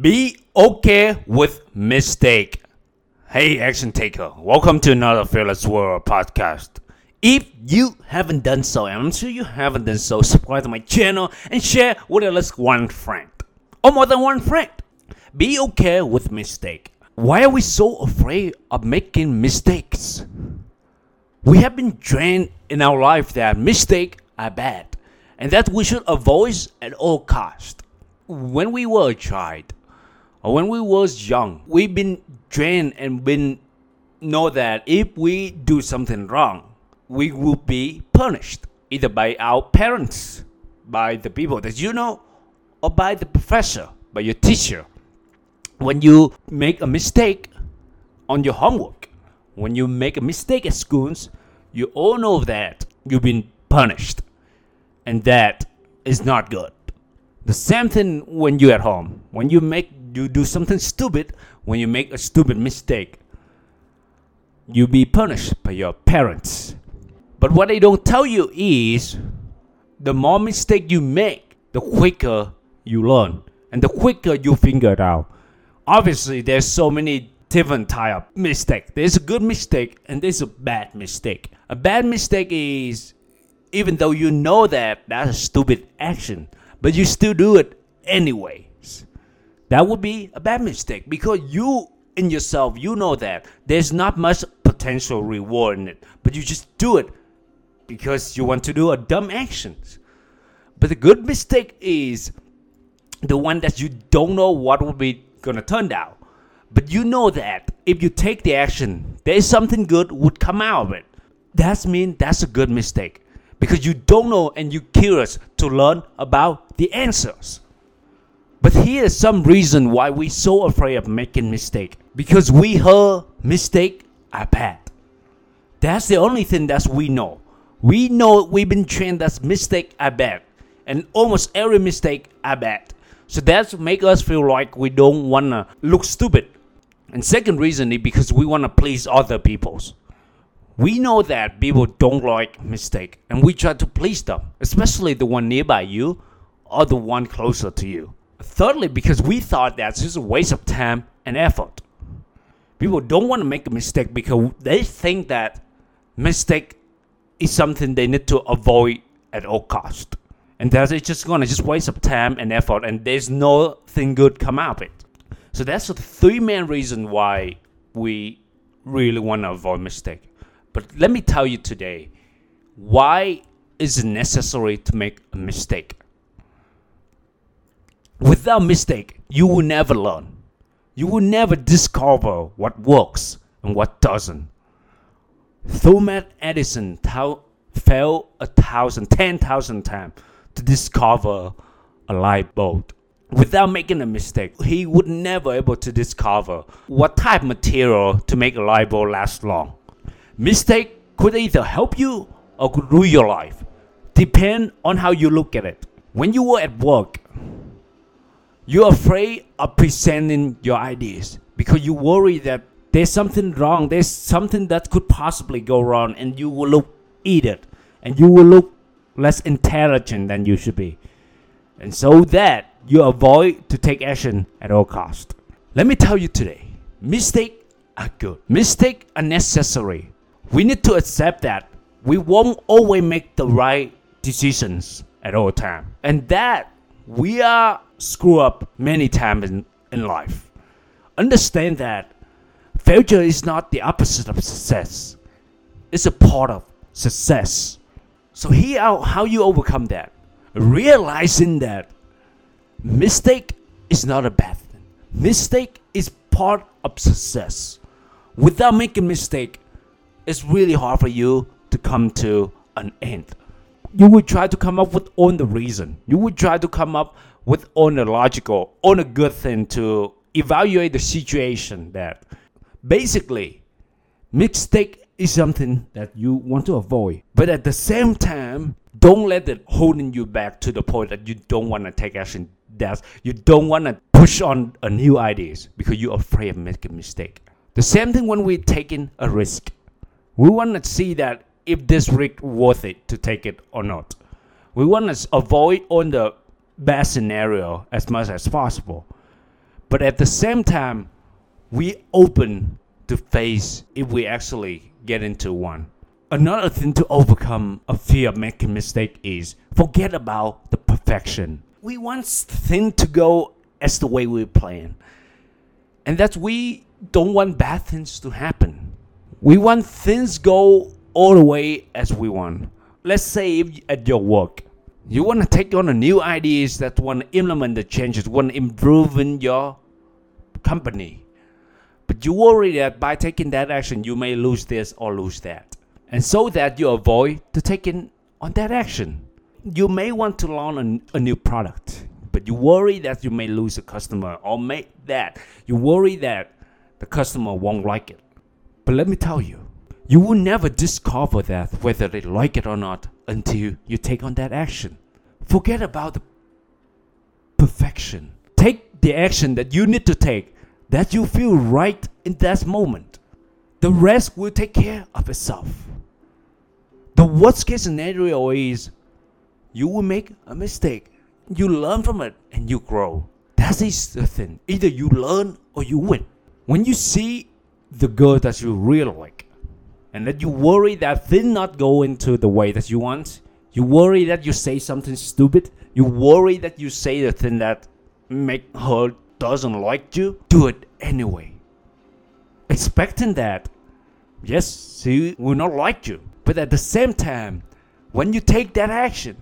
Be okay with mistake. Hey, action taker. Welcome to another Fearless World Podcast. If you haven't done so, and I'm sure you haven't done so, subscribe to my channel and share with at least one friend. Or more than one friend. Be okay with mistake. Why are we so afraid of making mistakes? We have been trained in our life that mistakes are bad, and that we should avoid at all costs. When we were a child, or when we was young, we've been trained and been know that if we do something wrong, we will be punished either by our parents, by the people that you know, or by the professor, by your teacher. When you make a mistake on your homework, when you make a mistake at schools, you all know that you've been punished, and that is not good. The same thing when you're at home, when you do something stupid, when you make a stupid mistake, you be punished by your parents. But what they don't tell you is, the more mistake you make, the quicker you learn, and the quicker you figure it out. Obviously, there's so many different type of mistake. There's a good mistake, and there's a bad mistake. A bad mistake is, even though you know that that's a stupid action, but you still do it anyways. That would be a bad mistake, because you in yourself, you know that there's not much potential reward in it, but you just do it because you want to do a dumb action. But the good mistake is the one that you don't know what will be gonna turn out, but you know that if you take the action, there is something good would come out of it. That means that's a good mistake, because you don't know and you're curious to learn about the answers. But here is some reason why we're so afraid of making mistakes. Because we heard mistakes are bad. That's the only thing that we know. We know we've been trained that mistakes are bad. And almost every mistake are bad. So that makes us feel like we don't want to look stupid. And second reason is because we want to please other people. We know that people don't like mistakes. And we try to please them. Especially the one nearby you or the one closer to you. Thirdly, because we thought that this is a waste of time and effort. People don't want to make a mistake because they think that mistake is something they need to avoid at all cost, and that it's just going to just waste of time and effort, and there's nothing good come out of it. So that's the three main reasons why we really want to avoid mistake. But let me tell you today, why is it necessary to make a mistake? Without mistake, you will never learn. You will never discover what works and what doesn't. Thomas Edison failed 10,000 times to discover a light bulb. Without making a mistake, he would never able to discover what type of material to make a light bulb last long. Mistake could either help you or could ruin your life. Depend on how you look at it. When you were at work, you're afraid of presenting your ideas because you worry that there's something wrong, there's something that could possibly go wrong, and you will look idiot, and you will look less intelligent than you should be. And so that you avoid to take action at all cost. Let me tell you today, mistakes are good. Mistakes are necessary. We need to accept that we won't always make the right decisions at all time, and that we are screw up many times in life. Understand that failure is not the opposite of success. It's a part of success. So here are how you overcome that. Realizing that mistake is not a bad thing. Mistake is part of success. Without making mistake, it's really hard for you to come to an end. You will try to come up with all the reason. You will try to come up with all the logical, all the good thing to evaluate the situation that basically mistake is something that you want to avoid. But at the same time, don't let it holding you back to the point that you don't want to take action. That you don't want to push on a new ideas because you're afraid of making a mistake. The same thing when we're taking a risk. We want to see that if this risk worth it to take it or not. We want to avoid all the bad scenario as much as possible. But at the same time, we open to face if we actually get into one. Another thing to overcome a fear of making mistake is forget about the perfection. We want things to go as the way we plan. And that's we don't want bad things to happen. We want things go all the way as we want. Let's say if at your work, you want to take on the new ideas that want to implement the changes, want to improve in your company. But you worry that by taking that action, you may lose this or lose that. And so that you avoid to taking on that action. You may want to launch a new product, but you worry that you may lose a customer or make that. You worry that the customer won't like it. But let me tell you, you will never discover that whether they like it or not until you take on that action. Forget about the perfection. Take the action that you need to take, that you feel right in that moment. The rest will take care of itself. The worst case scenario is you will make a mistake. You learn from it and you grow. That is the thing. Either you learn or you win. When you see the girl that you really like and that you worry that did not go into the way that you want, you worry that you say something stupid, you worry that you say the thing that make her doesn't like you, do it anyway. Expecting that, yes, she will not like you. But at the same time, when you take that action,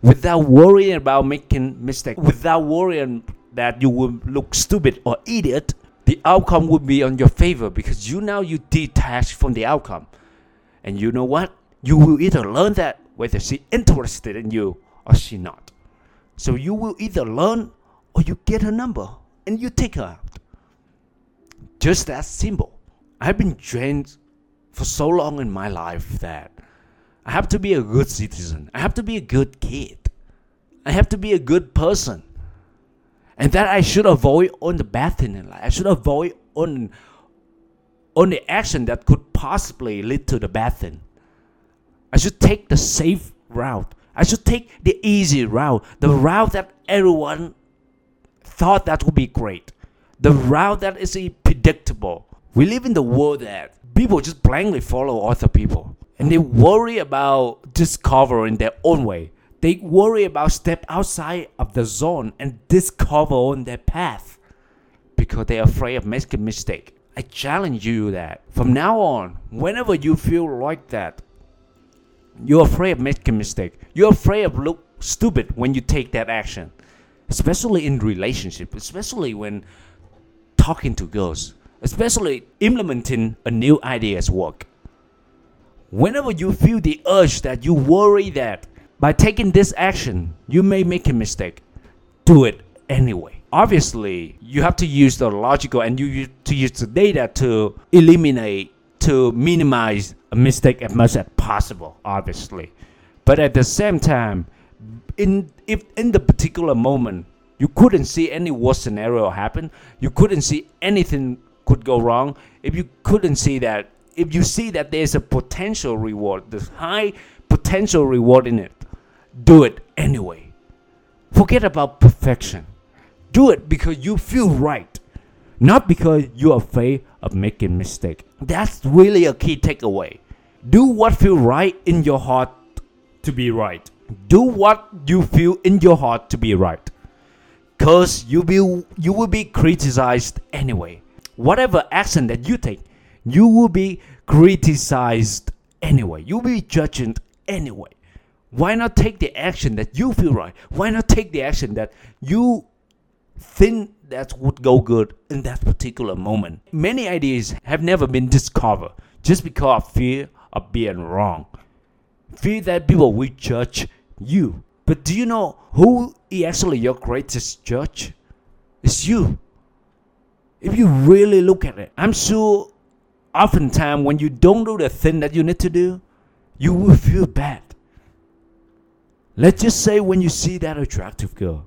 without worrying about making mistakes, without worrying that you will look stupid or idiot, the outcome will be on your favor because you detach from the outcome. And you know what? You will either learn that whether she's interested in you or she not. So you will either learn or you get her number and you take her out. Just that simple. I've been trained for so long in my life that I have to be a good citizen. I have to be a good kid. I have to be a good person. And that I should avoid on the bad thing in life. I should avoid on the action that could possibly lead to the bad thing. I should take the safe route. I should take the easy route. The route that everyone thought that would be great. The route that is predictable. We live in the world that people just blindly follow other people. And they worry about discovering their own way. They worry about step outside of the zone and discover on their path because they're afraid of making mistake. I challenge you that from now on, whenever you feel like that, you're afraid of making mistake. You're afraid of look stupid when you take that action, especially in relationship, especially when talking to girls, especially implementing a new idea at work. Whenever you feel the urge that you worry that by taking this action, you may make a mistake, do it anyway. Obviously, you have to use the logical and you to use the data to eliminate, to minimize a mistake as much as possible, obviously. But at the same time, if in the particular moment, you couldn't see any worst scenario happen, you couldn't see anything could go wrong, if you couldn't see that, if you see that there's a potential reward, this high potential reward in it, do it anyway. Forget about perfection. Do it because you feel right, not because you're afraid of making mistake. That's really a key takeaway. Do what feels right in your heart to be right. Do what you feel in your heart to be right. Because you will be criticized anyway. Whatever action that you take, you will be criticized anyway. You'll be judged anyway. Why not take the action that you feel right? Why not take the action that you think that would go good in that particular moment? Many ideas have never been discovered just because of fear of being wrong. Fear that people will judge you. But do you know who is actually your greatest judge? It's you. If you really look at it, I'm sure oftentimes, when you don't do the thing that you need to do, you will feel bad. Let's just say when you see that attractive girl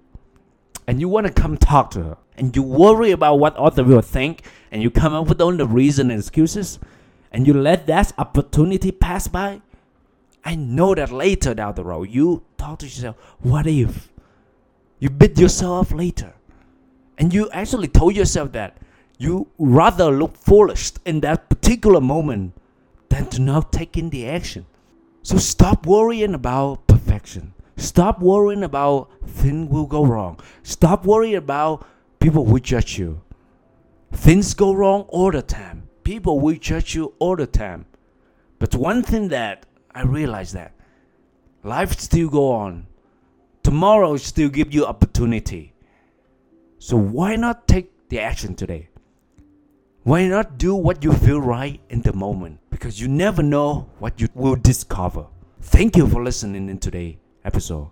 and you want to come talk to her and you worry about what other people think and you come up with all the reasons and excuses and you let that opportunity pass by, I know that later down the road, you talk to yourself, what if? You beat yourself up later. And you actually told yourself that you rather look foolish in that particular moment than to not take in the action. So stop worrying about perfection. Stop worrying about things will go wrong. Stop worrying about people will judge you. Things go wrong all the time. People will judge you all the time. But one thing that I realized that life still go on. Tomorrow still give you opportunity. So why not take the action today? Why not do what you feel right in the moment? Because you never know what you will discover. Thank you for listening in today's episode.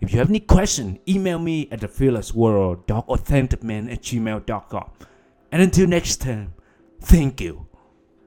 If you have any questions, email me at thefearlessworld.authenticman@gmail.com. And until next time, thank you.